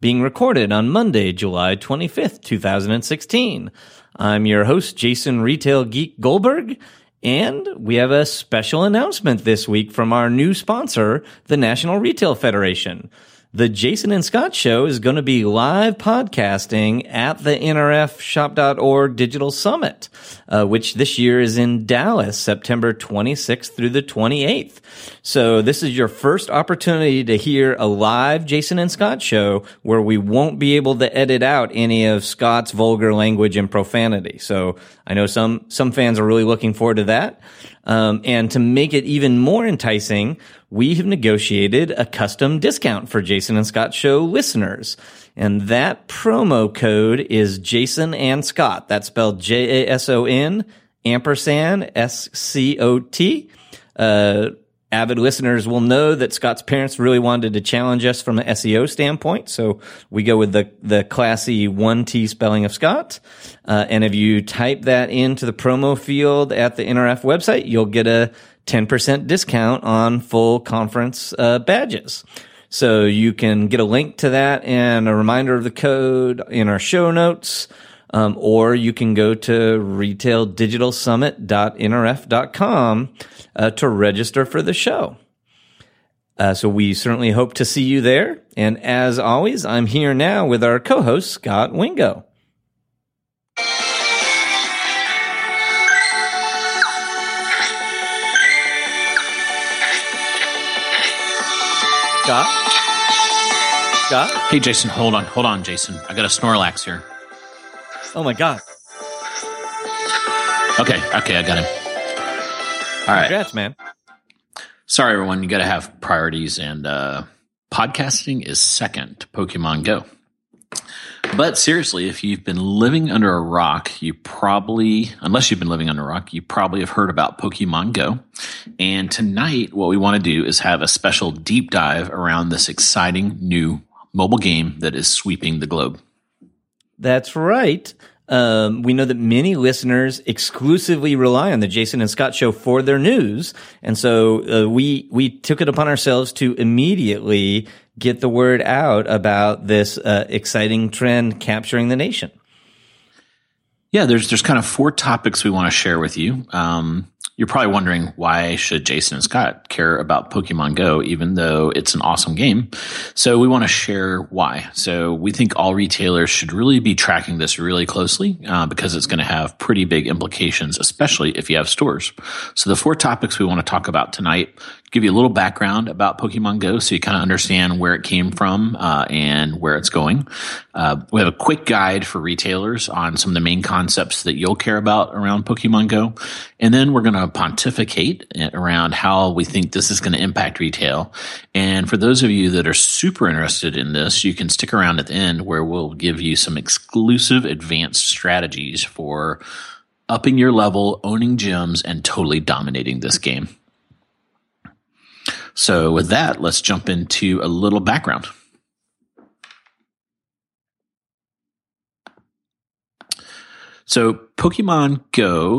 being recorded on Monday, July 25th, 2016. I'm your host, Jason Retail Geek Goldberg, and we have a special announcement this week from our new sponsor, the National Retail Federation. The Jason and Scott Show is going to be live podcasting at the NRF/shop.org Digital Summit, which this year is in Dallas, September 26th through the 28th. So this is your first opportunity to hear a live Jason and Scott show where we won't be able to edit out any of Scott's vulgar language and profanity. So I know some fans are really looking forward to that. And to make it even more enticing, we have negotiated a custom discount for Jason and Scott Show listeners. And that promo code is Jason and Scott. That's spelled JASON&SCOT. Avid listeners will know that Scott's parents really wanted to challenge us from an SEO standpoint, so we go with the classy 1T spelling of Scott. And if you type that into the promo field at the NRF website, you'll get a 10% discount on full conference badges. So you can get a link to that and a reminder of the code in our show notes, or you can go to retaildigitalsummit.nrf.com to register for the show. So we certainly hope to see you there. And as always, I'm here now with our co-host, Scott Wingo. Scott? Hey, Jason, hold on, Jason. I got a Snorlax here. Oh, my God. Okay, I got him. All right. Congrats, man. Sorry, everyone. You got to have priorities, and podcasting is second to Pokemon Go. But seriously, if you've been living under a rock, you probably have heard about Pokemon Go. And tonight, what we want to do is have a special deep dive around this exciting new mobile game that is sweeping the globe. That's right. We know that many listeners exclusively rely on the Jason and Scott Show for their news. And so we took it upon ourselves to immediately get the word out about this exciting trend capturing the nation. Yeah, there's kind of four topics we want to share with you. You're probably wondering, why should Jason and Scott care about Pokemon Go, even though it's an awesome game? So we want to share why. So we think all retailers should really be tracking this really closely because it's going to have pretty big implications, especially if you have stores. So the four topics we want to talk about tonight give you a little background about Pokemon Go so you kind of understand where it came from and where it's going. We have a quick guide for retailers on some of the main concepts that you'll care about around Pokemon Go. And then we're going to pontificate around how we think this is going to impact retail. And for those of you that are super interested in this, you can stick around at the end where we'll give you some exclusive advanced strategies for upping your level, owning gyms, and totally dominating this game. So with that, let's jump into a little background. So Pokemon Go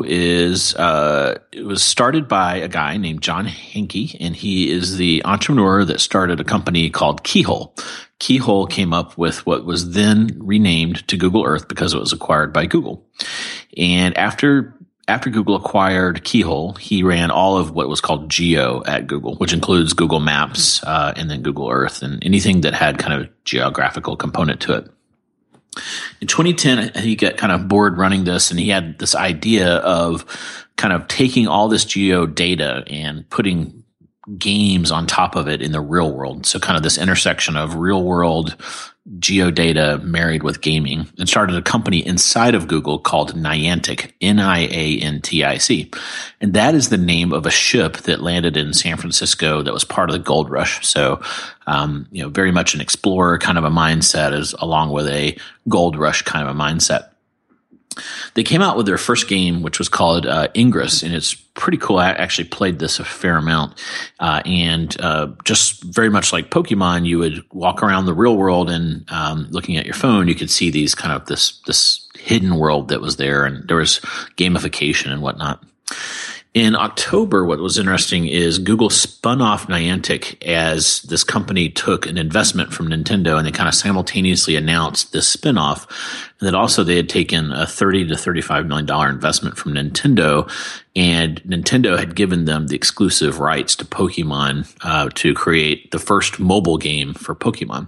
was started by a guy named John Hanke, and he is the entrepreneur that started a company called Keyhole. Keyhole came up with what was then renamed to Google Earth because it was acquired by Google. And after Google acquired Keyhole, he ran all of what was called Geo at Google, which includes Google Maps and then Google Earth and anything that had kind of geographical component to it. In 2010, he got kind of bored running this, and he had this idea of kind of taking all this geo data and putting games on top of it in the real world. So kind of this intersection of real world geo data married with gaming, and started a company inside of Google called Niantic, Niantic. And that is the name of a ship that landed in San Francisco that was part of the gold rush. So, very much an explorer kind of a mindset is along with a gold rush kind of a mindset. They came out with their first game, which was called Ingress, and it's pretty cool. I actually played this a fair amount, and just very much like Pokemon, you would walk around the real world and looking at your phone, you could see these kind of this hidden world that was there, and there was gamification and whatnot. In October, what was interesting is Google spun off Niantic as this company took an investment from Nintendo, and they kind of simultaneously announced this spinoff. And then also they had taken a $30 to $35 million investment from Nintendo, and Nintendo had given them the exclusive rights to Pokemon to create the first mobile game for Pokemon.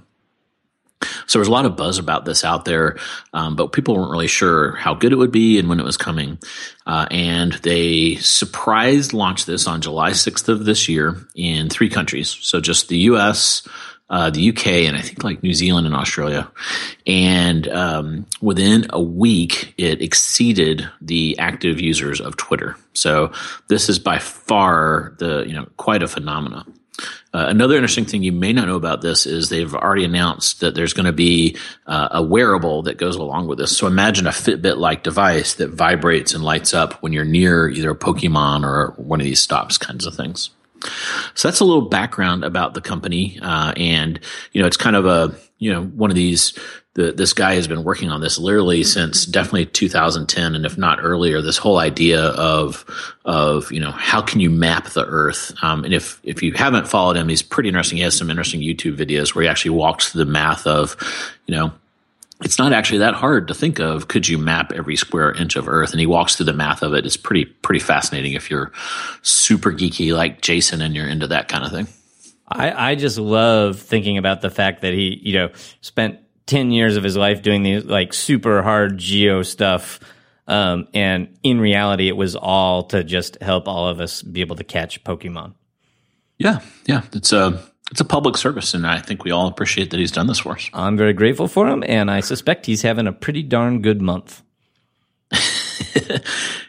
So there was a lot of buzz about this out there, but people weren't really sure how good it would be and when it was coming. And they surprise launched this on July 6th of this year in three countries. So just the U.S., the UK, and I think like New Zealand and Australia. And within a week, it exceeded the active users of Twitter. So this is by far quite a phenomenon. Another interesting thing you may not know about this is they've already announced that there's going to be a wearable that goes along with this. So imagine a Fitbit-like device that vibrates and lights up when you're near either a Pokemon or one of these stops kinds of things. So that's a little background about the company. And it's kind of one of these, this guy has been working on this literally since definitely 2010, and if not earlier, this whole idea of how can you map the earth? And if you haven't followed him, he's pretty interesting. He has some interesting YouTube videos where he actually walks through the math of, it's not actually that hard to think of. Could you map every square inch of Earth? And he walks through the math of it. It's pretty fascinating if you're super geeky like Jason and you're into that kind of thing. I just love thinking about the fact that he, spent 10 years of his life doing these like super hard geo stuff. And in reality, it was all to just help all of us be able to catch Pokemon. Yeah. It's a public service, and I think we all appreciate that he's done this for us. I'm very grateful for him, and I suspect he's having a pretty darn good month.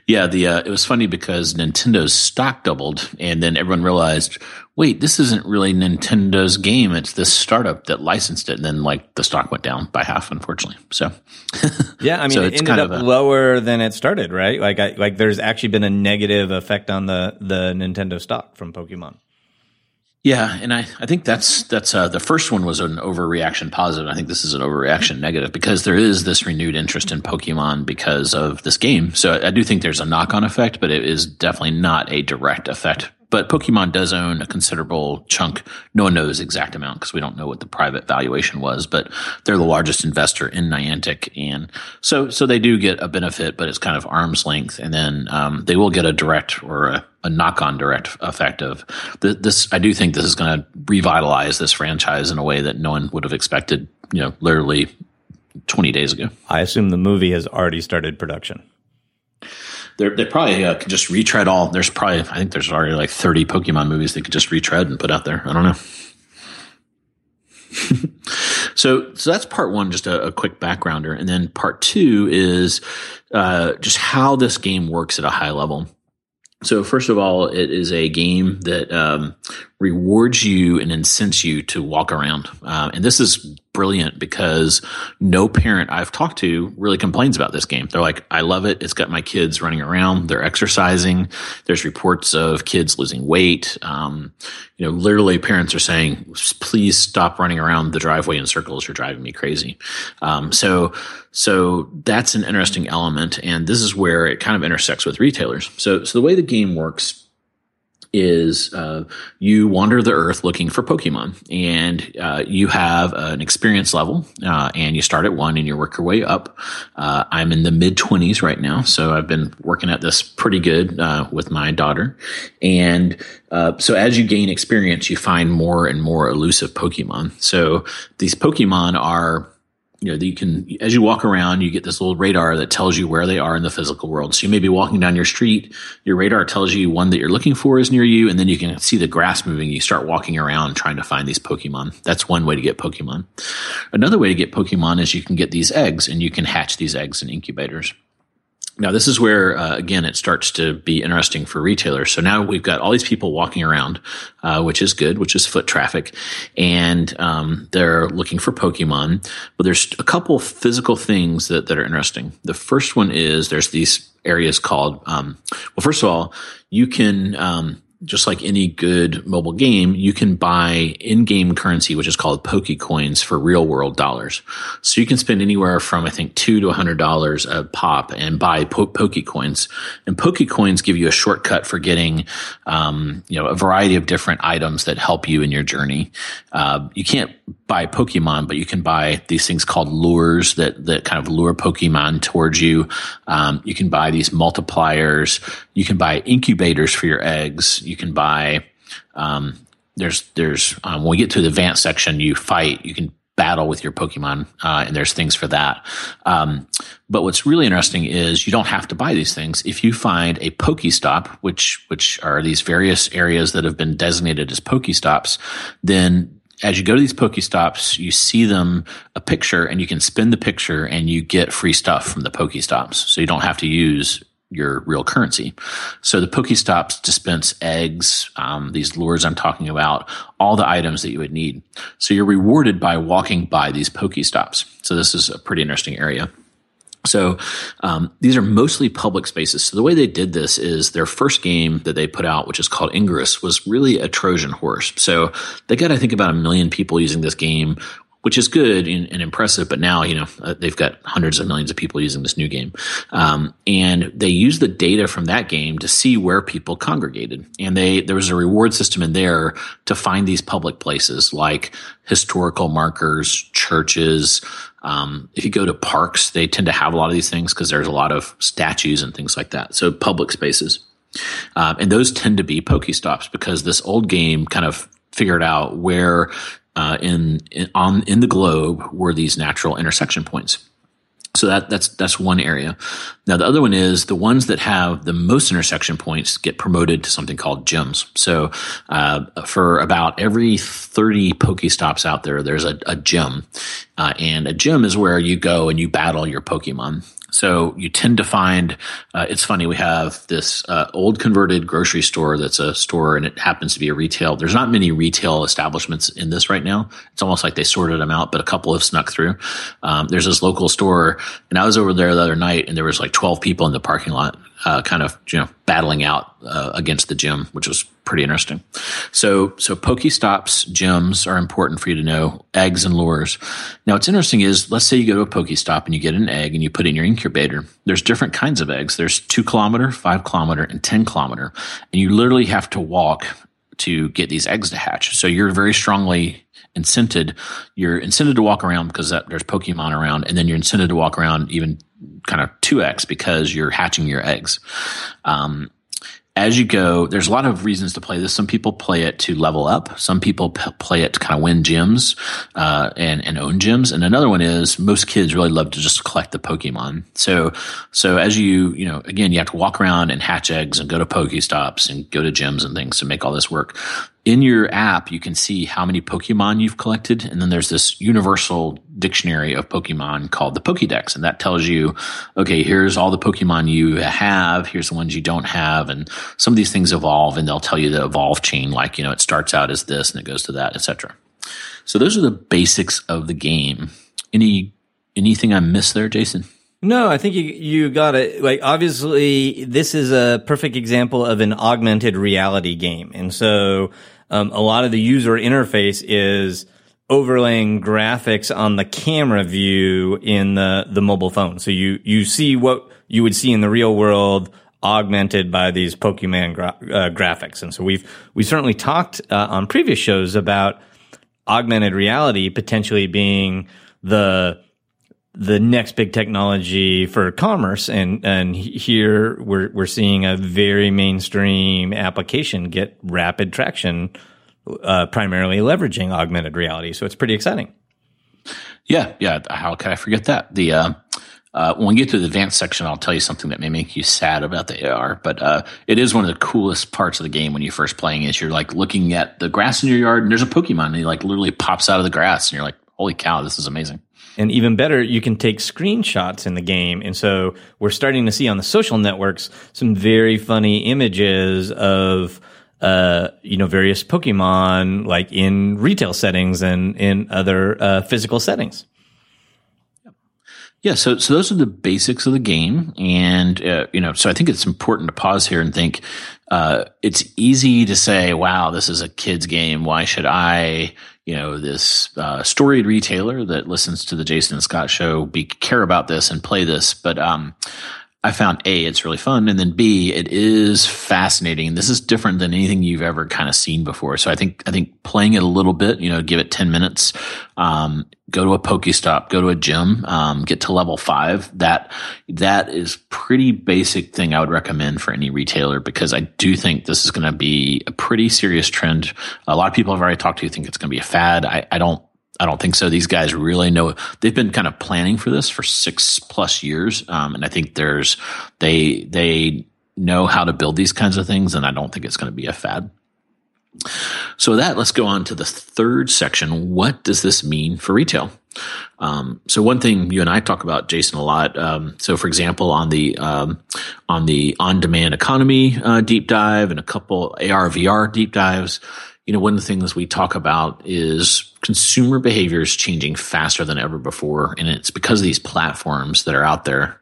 Yeah, it was funny because Nintendo's stock doubled, and then everyone realized, wait, this isn't really Nintendo's game. It's this startup that licensed it, and then the stock went down by half, unfortunately. So yeah, I mean, it ended up lower than it started, right? Like there's actually been a negative effect on the Nintendo stock from Pokemon. Yeah, and I think that's the first one was an overreaction positive. I think this is an overreaction negative because there is this renewed interest in Pokemon because of this game. So I do think there's a knock-on effect, but it is definitely not a direct effect. But Pokemon does own a considerable chunk. No one knows the exact amount because we don't know what the private valuation was, but they're the largest investor in Niantic. And so they do get a benefit, but it's kind of arm's length. And then they will get a direct or a knock-on direct effect of this. I do think this is going to revitalize this franchise in a way that no one would have expected, literally 20 days ago. I assume the movie has already started production. They probably could just retread all. I think there's already 30 Pokemon movies they could just retread and put out there. I don't know. So that's part one, just a quick backgrounder. And then part two is just how this game works at a high level. So first of all, it is a game that rewards you and incents you to walk around. And this is brilliant because no parent I've talked to really complains about this game. They're like, I love it. It's got my kids running around. They're exercising. There's reports of kids losing weight. Literally parents are saying, please stop running around the driveway in circles. You're driving me crazy. So that's an interesting element. And this is where it kind of intersects with retailers. So the way the game works is you wander the earth looking for Pokemon, and you have an experience level, and you start at 1 and you work your way up. I'm in the mid-20s right now, so I've been working at this pretty good with my daughter. And so as you gain experience, you find more and more elusive Pokemon. So these Pokemon are... you can, as you walk around, you get this little radar that tells you where they are in the physical world. So you may be walking down your street, your radar tells you one that you're looking for is near you, and then you can see the grass moving. You start walking around trying to find these Pokemon. That's one way to get Pokemon. Another way to get Pokemon is you can get these eggs, and you can hatch these eggs in incubators. Now, this is where, again, it starts to be interesting for retailers. So now we've got all these people walking around, which is good, which is foot traffic. And they're looking for Pokemon. But there's a couple physical things that are interesting. The first one is there's these areas called well, first of all, you can just like any good mobile game, you can buy in-game currency, which is called Pokecoins, for real-world dollars. So you can spend anywhere from, I think, $2 to $100 a pop and buy Pokecoins. And Pokecoins give you a shortcut for getting a variety of different items that help you in your journey. You can't buy Pokemon, but you can buy these things called lures that kind of lure Pokemon towards you. You can buy these multipliers. You can buy incubators for your eggs. You can buy when we get to the advanced section, you can battle with your Pokemon, and there's things for that. But what's really interesting is you don't have to buy these things. If you find a Pokestop, which are these various areas that have been designated as Pokestops, then as you go to these Pokestops, you see a picture, and you can spin the picture, and you get free stuff from the Pokestops. So you don't have to use your real currency. So the Pokestops dispense eggs, these lures I'm talking about, all the items that you would need. So you're rewarded by walking by these Pokestops. So this is a pretty interesting area. So these are mostly public spaces. So the way they did this is their first game that they put out, which is called Ingress, was really a Trojan horse. So they got, I think, about 1 million people using this game, which is good and impressive. But now, they've got hundreds of millions of people using this new game. And they used the data from that game to see where people congregated. And there was a reward system in there to find these public places like historical markers, churches. If you go to parks, they tend to have a lot of these things because there's a lot of statues and things like that. So public spaces. And those tend to be Pokestops because this old game kind of figured out where in the globe were these natural intersection points. So that's one area. Now, the other one is the ones that have the most intersection points get promoted to something called gyms. So for about every 30 Pokestops out there, there's a gym. And a gym is where you go and you battle your Pokemon. So you tend to find it's funny. We have this old converted grocery store that's a store, and it happens to be a retail. There's not many retail establishments in this right now. It's almost like they sorted them out, but a couple have snuck through. There's this local store, and I was over there the other night, and there was like 12 people in the parking lot battling out against the gym, which was pretty interesting. So Pokestops, gyms are important for you to know, eggs and lures. Now, what's interesting is, let's say you go to a Pokestop and you get an egg and you put it in your incubator. There's different kinds of eggs. There's 2 kilometer, 5 kilometer, and 10 kilometer. And you literally have to walk to get these eggs to hatch. So you're very strongly incented. You're incented to walk around because there's Pokemon around, and then you're incented to walk around even kind of 2x because you're hatching your eggs. As you go, there's a lot of reasons to play this. Some people play it to level up. Some people play it to kind of win gyms and own gyms. And another one is most kids really love to just collect the Pokemon. So as you again, you have to walk around and hatch eggs and go to Pokestops and go to gyms and things to make all this work. In your app, you can see how many Pokemon you've collected, and then there's this universal dictionary of Pokemon called the Pokédex, and that tells you, okay, here's all the Pokemon you have, here's the ones you don't have, and some of these things evolve, and they'll tell you the evolve chain, like, it starts out as this, and it goes to that, etc. So those are the basics of the game. Anything I missed there, Jason? No, I think you got it. Like, obviously, this is a perfect example of an augmented reality game. And so a lot of the user interface is overlaying graphics on the camera view in the mobile phone. So you see what you would see in the real world augmented by these Pokemon graphics. And so we certainly talked on previous shows about augmented reality potentially being the next big technology for commerce. And here we're seeing a very mainstream application get rapid traction, primarily leveraging augmented reality. So it's pretty exciting. Yeah. How could I forget that? When we get to the advanced section, I'll tell you something that may make you sad about the AR, but it is one of the coolest parts of the game when you're first playing is you're like looking at the grass in your yard and there's a Pokemon and he like literally pops out of the grass and you're like, holy cow, this is amazing. And even better, you can take screenshots in the game. And so we're starting to see on the social networks some very funny images of, various Pokemon, like in retail settings and in other physical settings. Yeah, so those are the basics of the game. And, so I think it's important to pause here and think it's easy to say, wow, this is a kid's game. Why should I, this storied retailer that listens to the Jason and Scott show care about this and play this? But I found, A, it's really fun. And then, B, it is fascinating. This is different than anything you've ever kind of seen before. So I think playing it a little bit, give it 10 minutes, go to a Pokestop, go to a gym, get to level 5. That is pretty basic thing I would recommend for any retailer, because I do think this is going to be a pretty serious trend. A lot of people I've already talked to think it's going to be a fad. I don't think so. These guys really know. They've been kind of planning for this for 6+ years, and I think they know how to build these kinds of things, and I don't think it's going to be a fad. So with that, let's go on to the third section. What does this mean for retail? So one thing you and I talk about, Jason, a lot. So for example, on the on-demand economy deep dive and a couple AR/VR deep dives. One of the things we talk about is consumer behavior is changing faster than ever before. And it's because of these platforms that are out there,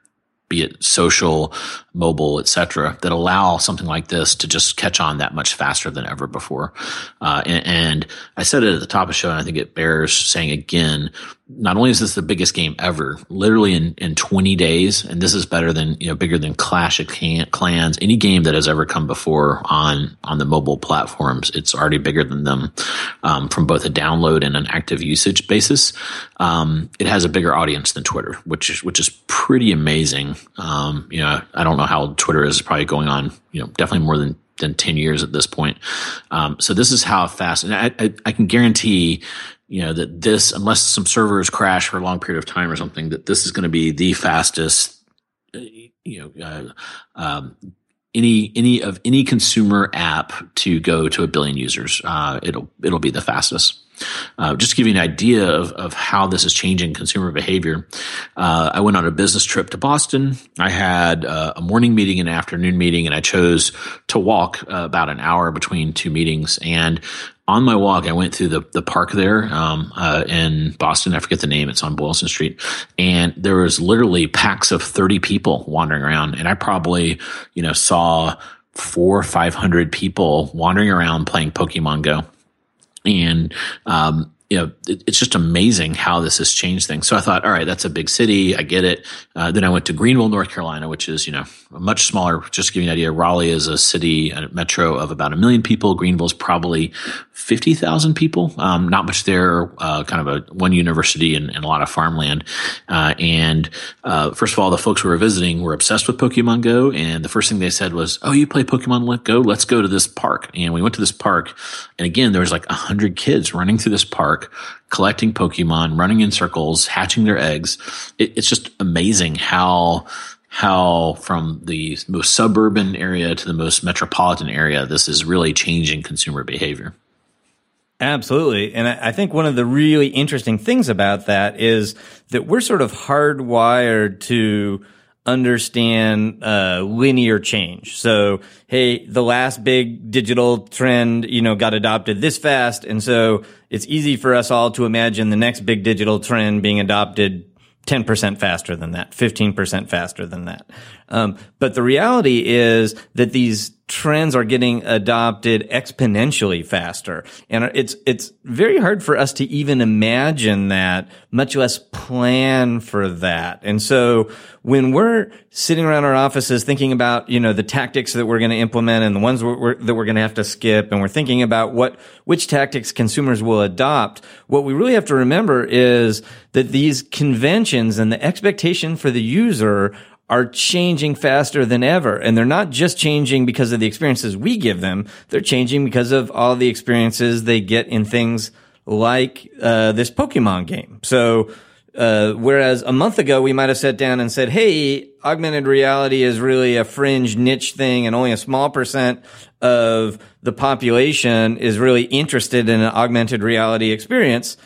be it social, mobile, et cetera, that allow something like this to just catch on that much faster than ever before. And I said it at the top of the show, and I think it bears saying again, not only is this the biggest game ever, literally in 20 days, and this is better than, bigger than Clash of Clans, any game that has ever come before on the mobile platforms. It's already bigger than them from both a download and an active usage basis. It has a bigger audience than Twitter, which is pretty amazing. I don't know how old Twitter is, probably going on, definitely more than 10 years at this point. So this is how fast, and I can guarantee that this, unless some servers crash for a long period of time or something, that this is going to be the fastest, any consumer app to go to 1 billion users. It'll be the fastest. Just to give you an idea of how this is changing consumer behavior, I went on a business trip to Boston. I had a morning meeting and an afternoon meeting, and I chose to walk about an hour between two meetings. And on my walk, I went through the park there in Boston. I forget the name. It's on Boylston Street. And there was literally packs of 30 people wandering around. And I probably, saw 400 or 500 people wandering around playing Pokemon Go. And, it's just amazing how this has changed things. So I thought, all right, that's a big city. I get it. Then I went to Greenville, North Carolina, which is, much smaller. Just to give you an idea, Raleigh is a city, a metro of about 1 million people. Greenville's probably 50,000 people. Not much there, kind of one university and a lot of farmland. First of all, the folks we were visiting were obsessed with Pokemon Go. And the first thing they said was, oh, you play Pokemon Go? Let's go to this park. And we went to this park. And again, there was like 100 kids running through this park, collecting Pokemon, running in circles, hatching their eggs. It's just amazing how from the most suburban area to the most metropolitan area, this is really changing consumer behavior. Absolutely. And I think one of the really interesting things about that is that we're sort of hardwired to understand linear change. So, hey, the last big digital trend, got adopted this fast. And so it's easy for us all to imagine the next big digital trend being adopted 10% faster than that, 15% faster than that. But the reality is that these trends are getting adopted exponentially faster. And it's very hard for us to even imagine that, much less plan for that. And so when we're sitting around our offices thinking about, the tactics that we're going to implement and the ones that we're going to have to skip, and we're thinking about which tactics consumers will adopt, what we really have to remember is that these conventions and the expectation for the user are changing faster than ever. And they're not just changing because of the experiences we give them. They're changing because of all the experiences they get in things like this Pokemon game. So whereas a month ago we might have sat down and said, hey, augmented reality is really a fringe niche thing, and only a small percent of the population is really interested in an augmented reality experience.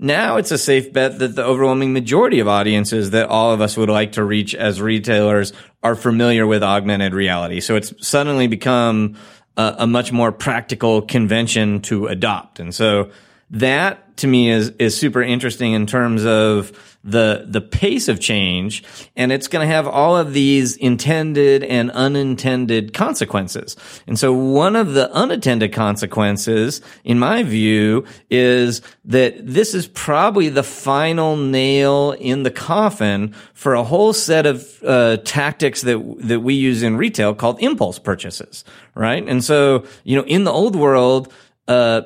Now it's a safe bet that the overwhelming majority of audiences that all of us would like to reach as retailers are familiar with augmented reality. So it's suddenly become a much more practical convention to adopt. And so that to me is super interesting in terms of the pace of change, and it's going to have all of these intended and unintended consequences. And so one of the unintended consequences, in my view, is that this is probably the final nail in the coffin for a whole set of tactics that we use in retail called impulse purchases, right? And so, you know, in the old world,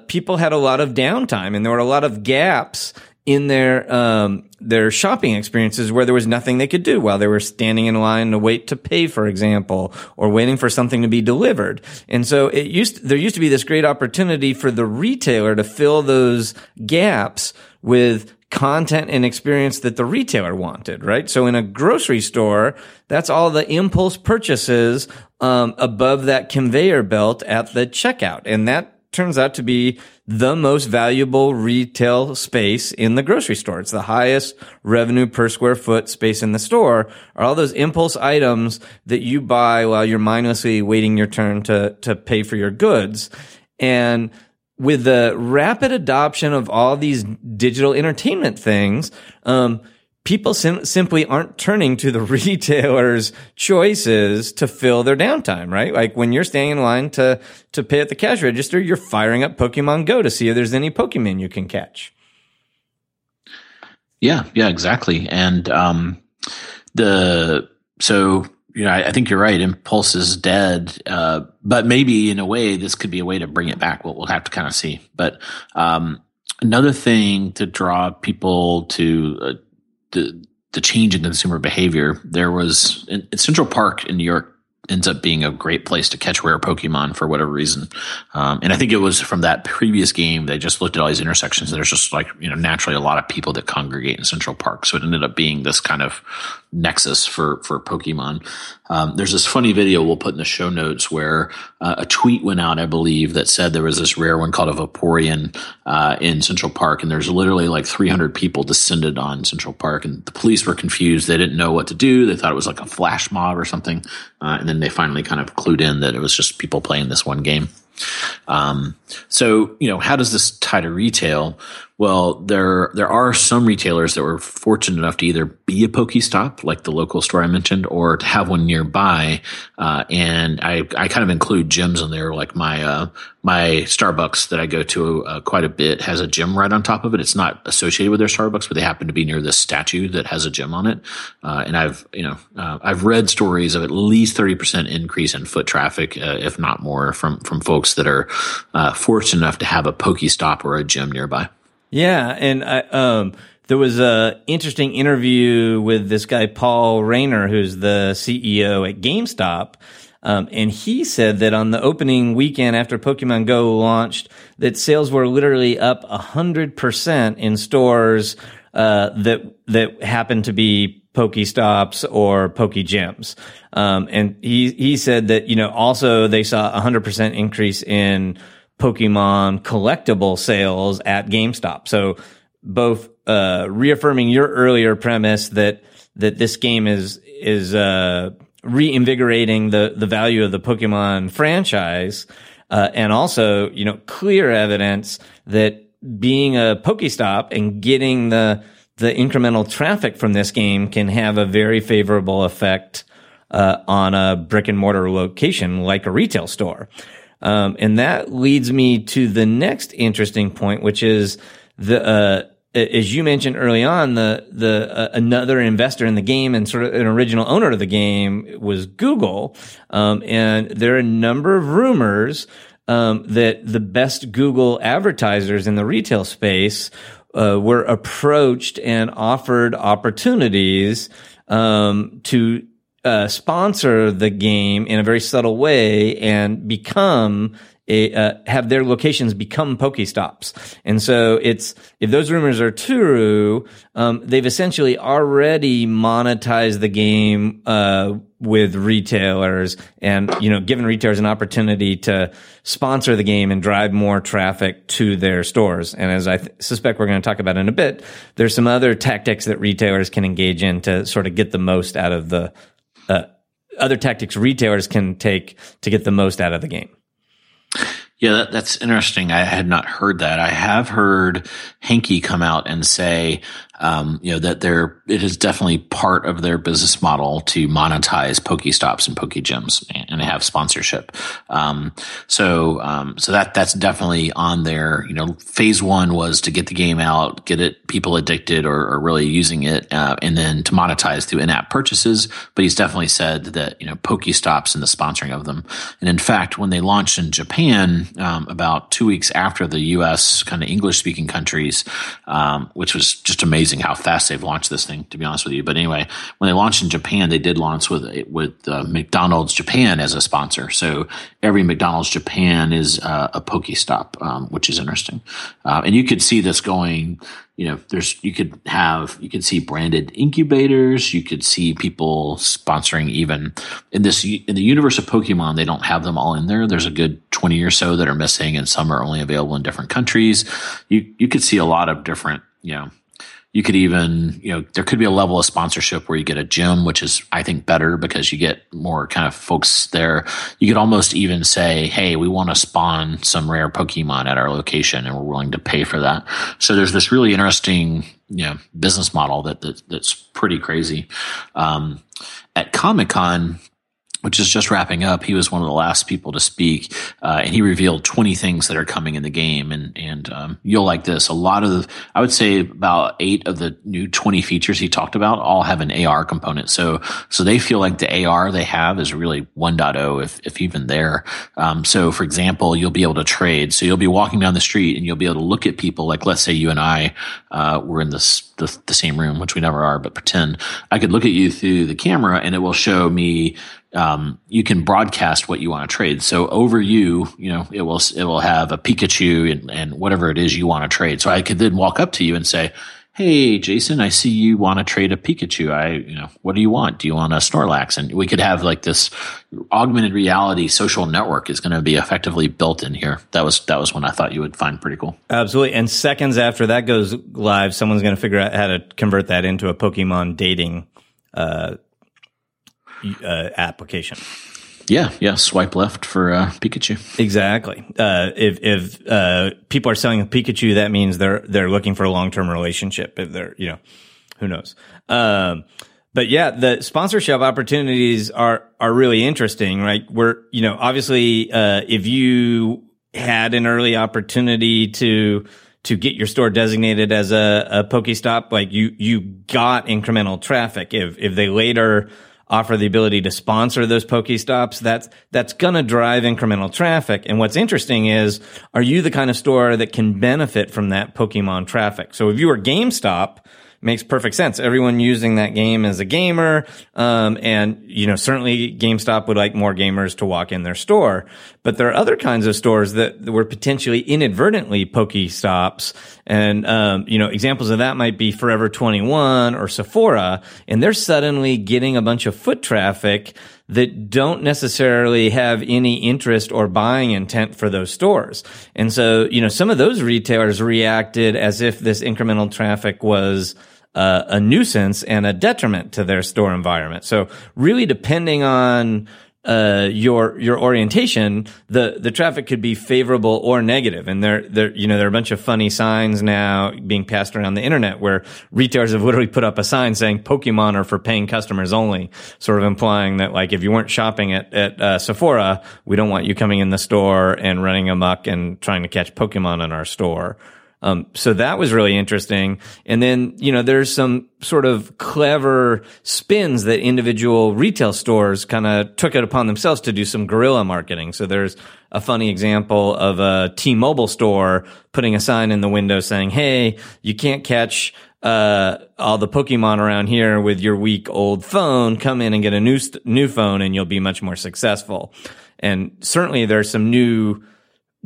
people had a lot of downtime, and there were a lot of gaps in their shopping experiences where there was nothing they could do while they were standing in line to wait to pay, for example, or waiting for something to be delivered. And so there used to be this great opportunity for the retailer to fill those gaps with content and experience that the retailer wanted, right? So in a grocery store, that's all the impulse purchases above that conveyor belt at the checkout. And that turns out to be the most valuable retail space in the grocery store. It's the highest revenue per square foot space in the store, are all those impulse items that you buy while you're mindlessly waiting your turn to pay for your goods. And with the rapid adoption of all these digital entertainment things, people simply aren't turning to the retailer's choices to fill their downtime, right? Like when you're standing in line to pay at the cash register, you're firing up Pokemon Go to see if there's any Pokemon you can catch. Yeah, exactly. And I think you're right. Impulse is dead, but maybe in a way this could be a way to bring it back. We'll have to kind of see. But another thing to draw people to the change in consumer behavior, there was Central Park in New York ends up being a great place to catch rare Pokemon for whatever reason. And I think it was from that previous game, they just looked at all these intersections. There's just naturally a lot of people that congregate in Central Park. So it ended up being this kind of nexus for Pokemon. There's this funny video we'll put in the show notes where a tweet went out, I believe, that said there was this rare one called a Vaporeon in Central Park, and there's literally like 300 people descended on Central Park, and the police were confused. They didn't know what to do. They thought it was like a flash mob or something, and then they finally kind of clued in that it was just people playing this one game. So how does this tie to retail? Well, there are some retailers that were fortunate enough to either be a Pokestop, like the local store I mentioned, or to have one nearby. And I kind of include gyms in there. Like my Starbucks that I go to quite a bit has a gym right on top of it. It's not associated with their Starbucks, but they happen to be near this statue that has a gym on it. And I've read stories of at least 30% increase in foot traffic, if not more, from folks that are fortunate enough to have a Pokestop or a gym nearby. Yeah, and there was an interesting interview with this guy, Paul Raynor, who's the CEO at GameStop, and he said that on the opening weekend after Pokemon Go launched, that sales were literally up 100% in stores that happened to be Pokestops or Poke Gyms. And he said that, also they saw 100% increase in Pokemon collectible sales at GameStop. So both reaffirming your earlier premise that this game is reinvigorating the value of the Pokemon franchise, and also, clear evidence that being a Pokestop and getting the incremental traffic from this game can have a very favorable effect on a brick-and-mortar location like a retail store. And that leads me to the next interesting point, which is as you mentioned early on, the another investor in the game and sort of an original owner of the game was Google. And there are a number of rumors that the best Google advertisers in the retail space were approached and offered opportunities to sponsor the game in a very subtle way and become have their locations become Pokestops. And so it's, if those rumors are true, they've essentially already monetized the game, with retailers and, you know, given retailers an opportunity to sponsor the game and drive more traffic to their stores. And as I suspect we're going to talk about in a bit, there's some other tactics that retailers can engage in to sort of get the most out of the, other tactics retailers can take to get the most out of the game. Yeah, that's interesting. I had not heard that. I have heard Hanke come out and say, that it is definitely part of their business model to monetize Pokestops and Pokegems and have sponsorship. So that's definitely on there. You know, phase one was to get the game out, get it people addicted or really using it, and then to monetize through in-app purchases. But he's definitely said that, you know, Pokestops and the sponsoring of them. And in fact, when they launched in Japan, about 2 weeks after the U.S. kind of English-speaking countries, which was just amazing how fast they've launched this thing, to be honest with you. But anyway, when they launched in Japan, they did launch with McDonald's Japan as a sponsor. So every McDonald's Japan is a Pokestop, which is interesting. And you could see this going. You know, you could see branded incubators. You could see people sponsoring even in the universe of Pokemon. They don't have them all in there. There's a good 20 or so that are missing, and some are only available in different countries. You could see a lot of different, you know. You could even, you know, there could be a level of sponsorship where you get a gym, which is, I think, better because you get more kind of folks there. You could almost even say, hey, we want to spawn some rare Pokemon at our location and we're willing to pay for that. So there's this really interesting, you know, business model that's pretty crazy. At Comic Con, which is just wrapping up, he was one of the last people to speak, and he revealed 20 things that are coming in the game. And you'll like this. A lot of I would say about 8 of the new 20 features he talked about all have an AR component. So they feel like the AR they have is really 1.0, if even there. So for example, you'll be able to trade. So you'll be walking down the street and you'll be able to look at people. Like, let's say you and I, were in the same room, which we never are, but pretend I could look at you through the camera and it will show me. You can broadcast what you want to trade. So over you know, it will have a Pikachu and whatever it is you want to trade. So I could then walk up to you and say, hey, Jason, I see you want to trade a Pikachu. What do you want? Do you want a Snorlax? And we could have like this augmented reality social network is going to be effectively built in here. That was one I thought you would find pretty cool. Absolutely. And seconds after that goes live, someone's going to figure out how to convert that into a Pokemon dating, application. Yeah. Swipe left for Pikachu. Exactly. If people are selling a Pikachu, that means they're looking for a long-term relationship. If they're, you know, who knows? But yeah, the sponsorship opportunities are really interesting, right? We're, you know, obviously, if you had an early opportunity to get your store designated as a Pokestop, like you got incremental traffic. If they later offer the ability to sponsor those Pokestops, that's going to drive incremental traffic. And what's interesting is, are you the kind of store that can benefit from that Pokemon traffic? So if you were GameStop, makes perfect sense. Everyone using that game is a gamer. And, you know, certainly GameStop would like more gamers to walk in their store. But there are other kinds of stores that were potentially inadvertently Pokestops. And, you know, examples of that might be Forever 21 or Sephora. And they're suddenly getting a bunch of foot traffic that don't necessarily have any interest or buying intent for those stores. And so, you know, some of those retailers reacted as if this incremental traffic was a nuisance and a detriment to their store environment. So really, depending on your orientation, the traffic could be favorable or negative. And there are a bunch of funny signs now being passed around the internet where retailers have literally put up a sign saying Pokemon are for paying customers only, sort of implying that, like, if you weren't shopping at Sephora, we don't want you coming in the store and running amok and trying to catch Pokemon in our store. So that was really interesting. And then, you know, there's some sort of clever spins that individual retail stores kind of took it upon themselves to do some guerrilla marketing. So there's a funny example of a T-Mobile store putting a sign in the window saying, hey, you can't catch all the Pokemon around here with your weak old phone. Come in and get a new phone and you'll be much more successful. And certainly there are some new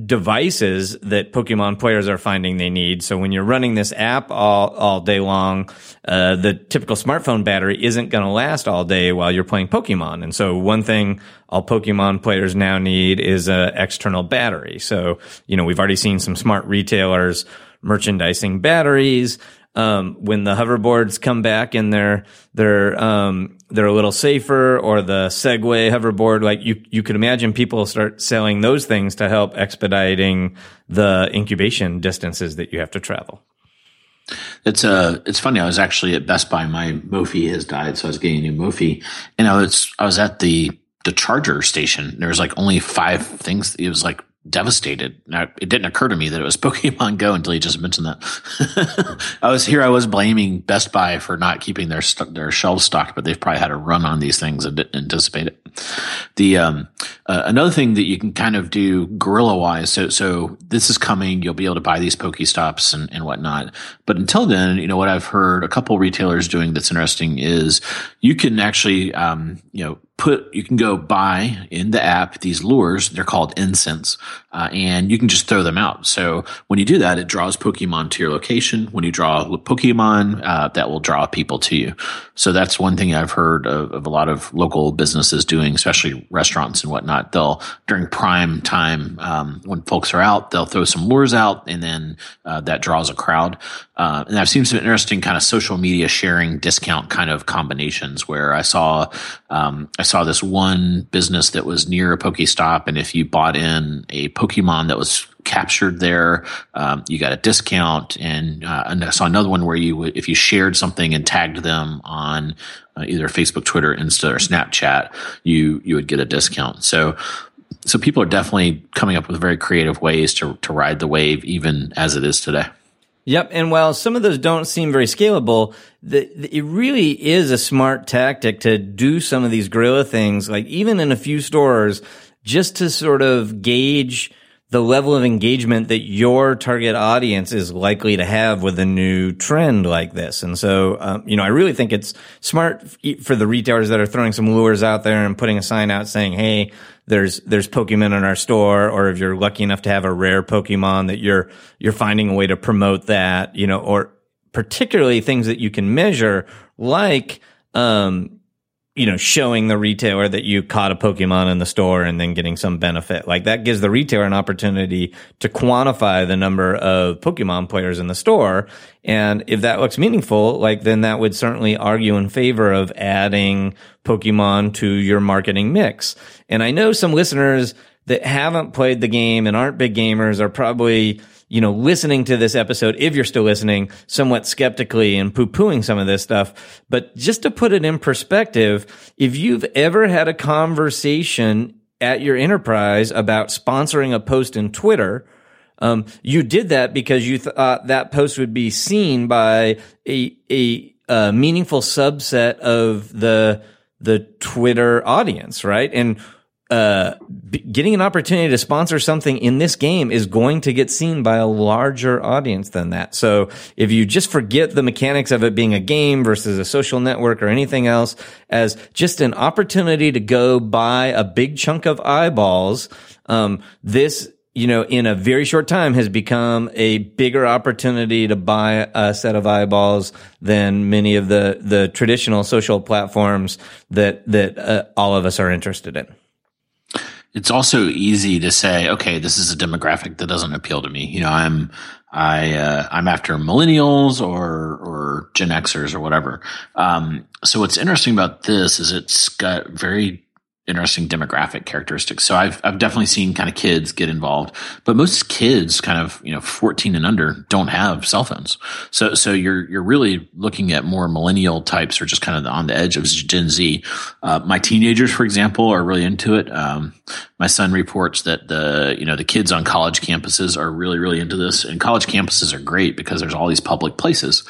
devices that Pokemon players are finding they need. So when you're running this app all day long, the typical smartphone battery isn't going to last all day while you're playing Pokemon. And so one thing all Pokemon players now need is a external battery. So, you know, we've already seen some smart retailers merchandising batteries. When the hoverboards come back and they're a little safer, or the Segway hoverboard, like you could imagine people start selling those things to help expediting the incubation distances that you have to travel. It's funny. I was actually at Best Buy. My Mophie has died, so I was getting a new Mophie, and I was at the charger station. There was like only 5 things. It was like devastated. Now, it didn't occur to me that it was Pokemon Go until you just mentioned that. I was blaming Best Buy for not keeping their shelves stocked, but they've probably had a run on these things and didn't anticipate it. The another thing that you can kind of do guerrilla wise, so this is coming, you'll be able to buy these Pokestops and whatnot. But until then, you know, what I've heard a couple retailers doing that's interesting is you can actually you can go buy in the app these lures. They're called incense, and you can just throw them out. So when you do that, it draws Pokemon to your location. When you draw Pokemon, that will draw people to you. So that's one thing I've heard of a lot of local businesses doing, especially restaurants and whatnot. They'll, during prime time, when folks are out, they'll throw some lures out, and then that draws a crowd. And I've seen some interesting kind of social media sharing discount kind of combinations where I saw this one business that was near a Pokestop, and if you bought in a Pokemon that was captured there, you got a discount. And I saw another one where if you shared something and tagged them on either Facebook, Twitter, Insta, or Snapchat, you would get a discount. So people are definitely coming up with very creative ways to ride the wave, even as it is today. Yep. And while some of those don't seem very scalable, it really is a smart tactic to do some of these guerrilla things, like even in a few stores, just to sort of gauge the level of engagement that your target audience is likely to have with a new trend like this. And so, I really think it's smart for the retailers that are throwing some lures out there and putting a sign out saying, hey, there's Pokemon in our store, or if you're lucky enough to have a rare Pokemon, that you're finding a way to promote that, or particularly things that you can measure, like, showing the retailer that you caught a Pokemon in the store and then getting some benefit. Like, that gives the retailer an opportunity to quantify the number of Pokemon players in the store. And if that looks meaningful, like, then that would certainly argue in favor of adding Pokemon to your marketing mix. And I know some listeners that haven't played the game and aren't big gamers are probably, listening to this episode, if you're still listening, somewhat skeptically and poo-pooing some of this stuff. But just to put it in perspective, if you've ever had a conversation at your enterprise about sponsoring a post in Twitter, you did that because you thought that post would be seen by a meaningful subset of the Twitter audience, right? And getting an opportunity to sponsor something in this game is going to get seen by a larger audience than that. So if you just forget the mechanics of it being a game versus a social network or anything else as just an opportunity to go buy a big chunk of eyeballs, this, in a very short time has become a bigger opportunity to buy a set of eyeballs than many of the traditional social platforms that all of us are interested in. It's also easy to say, okay, this is a demographic that doesn't appeal to me. I'm after millennials or Gen Xers or whatever. So what's interesting about this is it's got very interesting demographic characteristics. So I've definitely seen kind of kids get involved, but most kids kind of, 14 and under don't have cell phones. So you're really looking at more millennial types or just kind of on the edge of Gen Z. My teenagers, for example, are really into it. My son reports that the kids on college campuses are really, really into this, and college campuses are great because there's all these public places.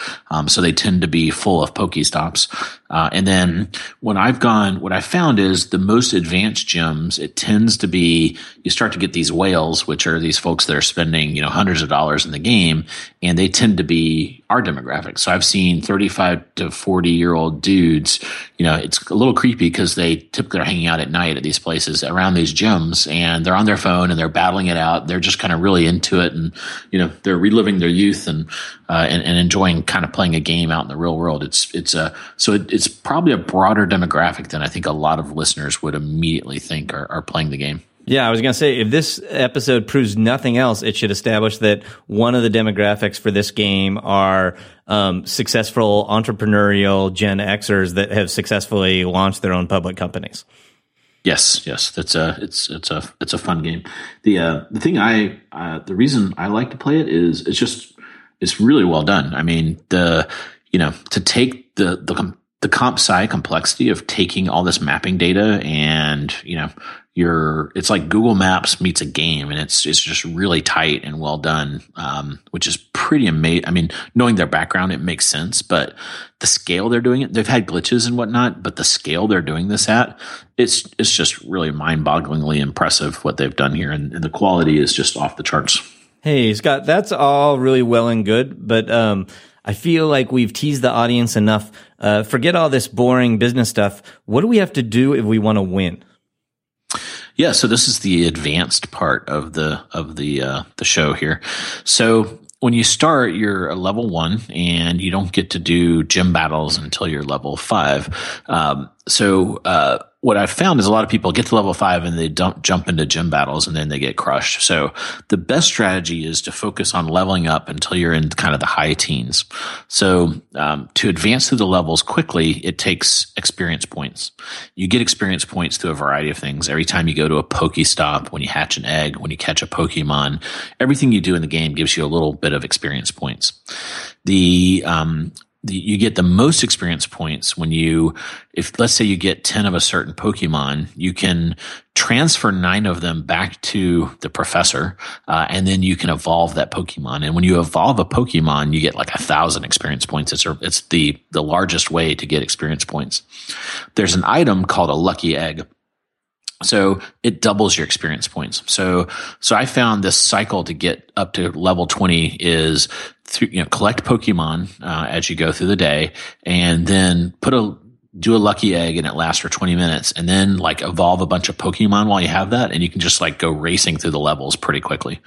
So they tend to be full of Pokestops. And then when I've gone, what I found is the most advanced gyms, it tends to be, you start to get these whales, which are these folks that are spending, you know, hundreds of dollars in the game, and they tend to be our demographic. So I've seen 35 to 40 year old dudes, you know, it's a little creepy because they typically are hanging out at night at these places around these gyms, and they're on their phone and they're battling it out. They're just kind of really into it, and, you know, they're reliving their youth and enjoying kind of playing a game out in the real world. It's probably a broader demographic than I think a lot of listeners would immediately think are playing the game. Yeah, I was going to say, if this episode proves nothing else, it should establish that one of the demographics for this game are successful entrepreneurial Gen Xers that have successfully launched their own public companies. Yes, it's a fun game. The reason I like to play it is it's really well done. I mean, to take the comp sci complexity of taking all this mapping data and, you know, it's like Google Maps meets a game, and it's just really tight and well done, which is pretty amazing. I mean, knowing their background, it makes sense, but the scale they're doing it, they've had glitches and whatnot, but the scale they're doing this at, it's just really mind-bogglingly impressive what they've done here, and the quality is just off the charts. Hey, Scott, that's all really well and good, but I feel like we've teased the audience enough. Forget all this boring business stuff. What do we have to do if we want to win? Yeah, so this is the advanced part of the show here. So when you start, you're a level 1, and you don't get to do gym battles until you're level 5. What I've found is a lot of people get to level 5 and they don't jump into gym battles, and then they get crushed. So the best strategy is to focus on leveling up until you're in kind of the high teens. So to advance through the levels quickly, it takes experience points. You get experience points through a variety of things. Every time you go to a Pokestop, when you hatch an egg, when you catch a Pokemon, everything you do in the game gives you a little bit of experience points. You get the most experience points when if let's say you get 10 of a certain Pokemon, you can transfer 9 of them back to the professor, and then you can evolve that Pokemon. And when you evolve a Pokemon, you get like 1,000 experience points. It's the largest way to get experience points. There's an item called a lucky egg. So it doubles your experience points. So I found this cycle to get up to level 20 is through, you know, collect Pokemon as you go through the day, and then do a lucky egg, and it lasts for 20 minutes, and then like evolve a bunch of Pokemon while you have that, and you can just like go racing through the levels pretty quickly.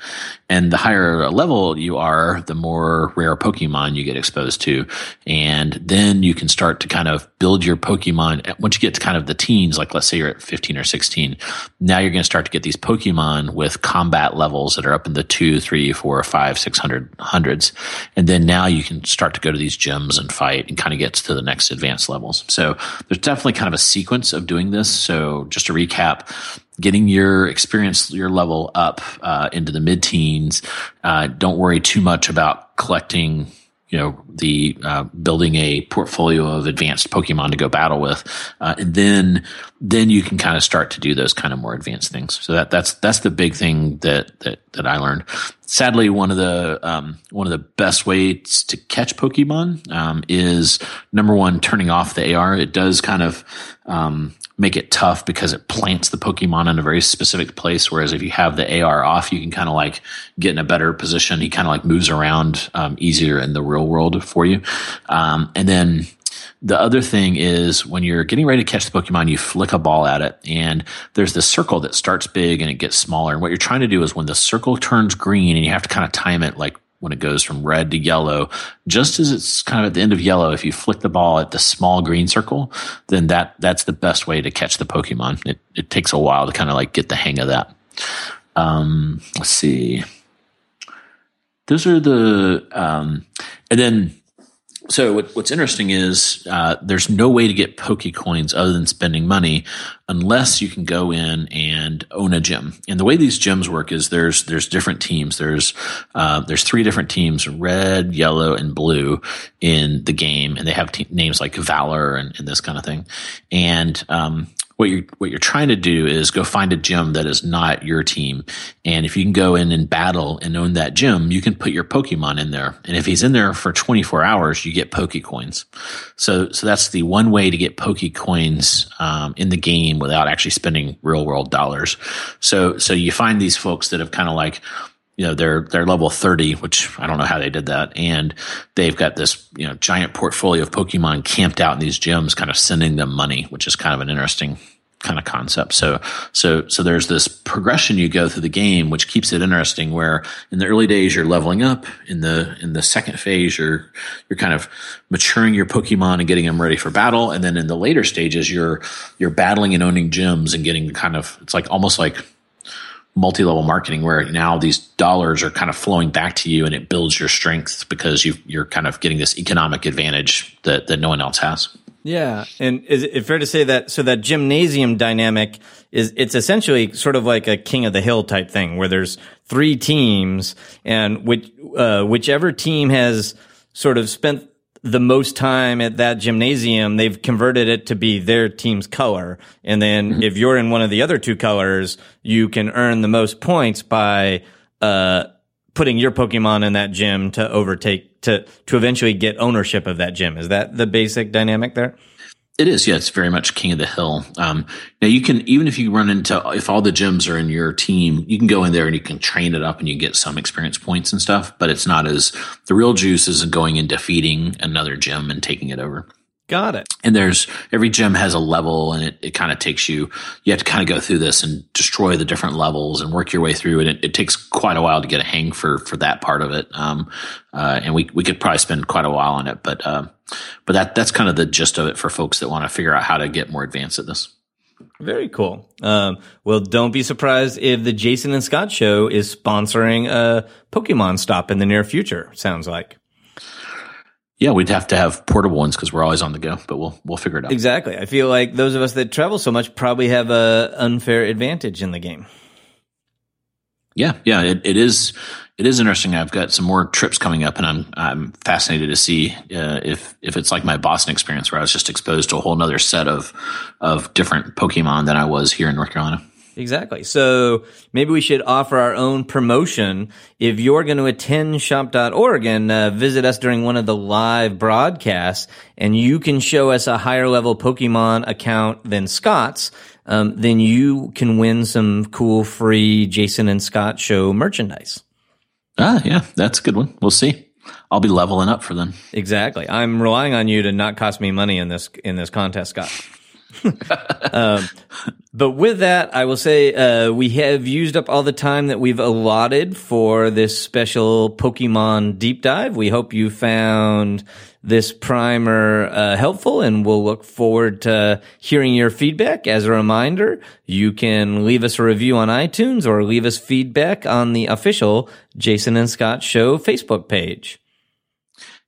And the higher a level you are, the more rare Pokemon you get exposed to. And then you can start to kind of build your Pokemon. Once you get to kind of the teens, like let's say you're at 15 or 16, now you're going to start to get these Pokemon with combat levels that are up in the 200, 300, 400, 500, 600s. And then now you can start to go to these gyms and fight and kind of get to the next advanced levels. So there's definitely kind of a sequence of doing this. So just to recap, getting your experience, your level up into the mid-teens. Don't worry too much about collecting, you know, the building a portfolio of advanced Pokemon to go battle with. Then you can kind of start to do those kind of more advanced things. So that's the big thing that I learned. Sadly, one of the best ways to catch Pokemon is, number one, turning off the AR. It does kind of make it tough because it plants the Pokemon in a very specific place. Whereas if you have the AR off, you can kind of like get in a better position. He kind of like moves around easier in the real world for you. And then the other thing is, when you're getting ready to catch the Pokemon, you flick a ball at it, and there's this circle that starts big and it gets smaller. And what you're trying to do is, when the circle turns green, and you have to kind of time it, like when it goes from red to yellow, just as it's kind of at the end of yellow, if you flick the ball at the small green circle, then that's the best way to catch the Pokemon. It takes a while to kind of like get the hang of that. Let's see. Those are the and then. So what's interesting is there's no way to get Pokecoins other than spending money, unless you can go in and own a gym. And the way these gyms work is there's different teams. There's 3 different teams: red, yellow, and blue in the game, and they have names like Valor and this kind of thing. And what you're trying to do is go find a gym that is not your team. And if you can go in and battle and own that gym, you can put your Pokemon in there. And if he's in there for 24 hours, you get Pokecoins. So that's the one way to get Pokecoins in the game without actually spending real world dollars. So you find these folks that have kind of like, you know, they're level 30, which I don't know how they did that. And they've got this, you know, giant portfolio of Pokemon camped out in these gyms, kind of sending them money, which is kind of an interesting kind of concept. So there's this progression you go through the game, which keeps it interesting, where in the early days you're leveling up, in the second phase you're kind of maturing your Pokemon and getting them ready for battle. And then in the later stages you're battling and owning gyms and getting kind of, it's like almost like multi-level marketing, where now these dollars are kind of flowing back to you and it builds your strength because you're kind of getting this economic advantage that no one else has. Yeah. And is it fair to say that, so that gymnasium dynamic it's essentially sort of like a King of the Hill type thing where there's three teams, and whichever team has sort of spent the most time at that gymnasium, they've converted it to be their team's color. And then if you're in one of the other two colors, you can earn the most points by putting your Pokemon in that gym to overtake, to eventually get ownership of that gym. Is that the basic dynamic there? It is, yeah. It's very much King of the Hill. Now you can, even if you run into, if all the gyms are in your team, you can go in there and you can train it up and you get some experience points and stuff, but it's not as, the real juice isn't going in defeating another gym and taking it over. Got it. And there's, every gym has a level, and it kind of takes you have to kind of go through this and destroy the different levels and work your way through. And it takes quite a while to get a hang for that part of it. And we could probably spend quite a while on it, but that's kind of the gist of it for folks that want to figure out how to get more advanced at this. Very cool. Well, don't be surprised if the Jason and Scott show is sponsoring a Pokemon stop in the near future, sounds like. Yeah, we'd have to have portable ones because we're always on the go, but we'll figure it out. Exactly. I feel like those of us that travel so much probably have an unfair advantage in the game. Yeah, it is interesting. I've got some more trips coming up, and I'm fascinated to see if it's like my Boston experience, where I was just exposed to a whole nother set of different Pokemon than I was here in North Carolina. Exactly. So maybe we should offer our own promotion. If you're going to attend shop.org and visit us during one of the live broadcasts, and you can show us a higher level Pokemon account than Scott's, then you can win some cool free Jason and Scott show merchandise. Ah, yeah, that's a good one. We'll see. I'll be leveling up for them. Exactly. I'm relying on you to not cost me money in this contest, Scott. But with that, I will say we have used up all the time that we've allotted for this special Pokemon deep dive. We hope you found this primer helpful, and we'll look forward to hearing your feedback. As a reminder, you can leave us a review on iTunes or leave us feedback on the official Jason and Scott Show Facebook page.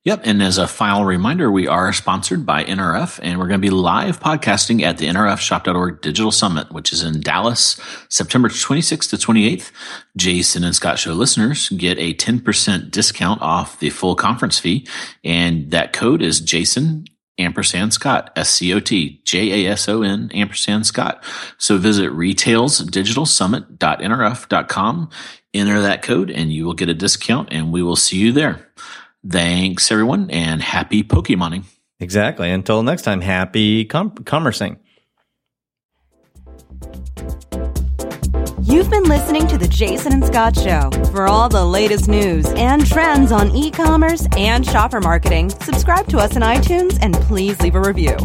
Yep, and as a final reminder, we are sponsored by NRF, and we're going to be live podcasting at the NRF/shop.org Digital Summit, which is in Dallas, September 26th to 28th. Jason and Scott Show listeners get a 10% discount off the full conference fee, and that code is Jason&Scott, S-C-O-T, Jason&Scott. So visit retailsdigitalsummit.nrf.com, enter that code, and you will get a discount, and we will see you there. Thanks, everyone, and happy Pokemoning. Exactly. Until next time, happy commercing. You've been listening to The Jason and Scott Show. For all the latest news and trends on e-commerce and shopper marketing, subscribe to us on iTunes and please leave a review.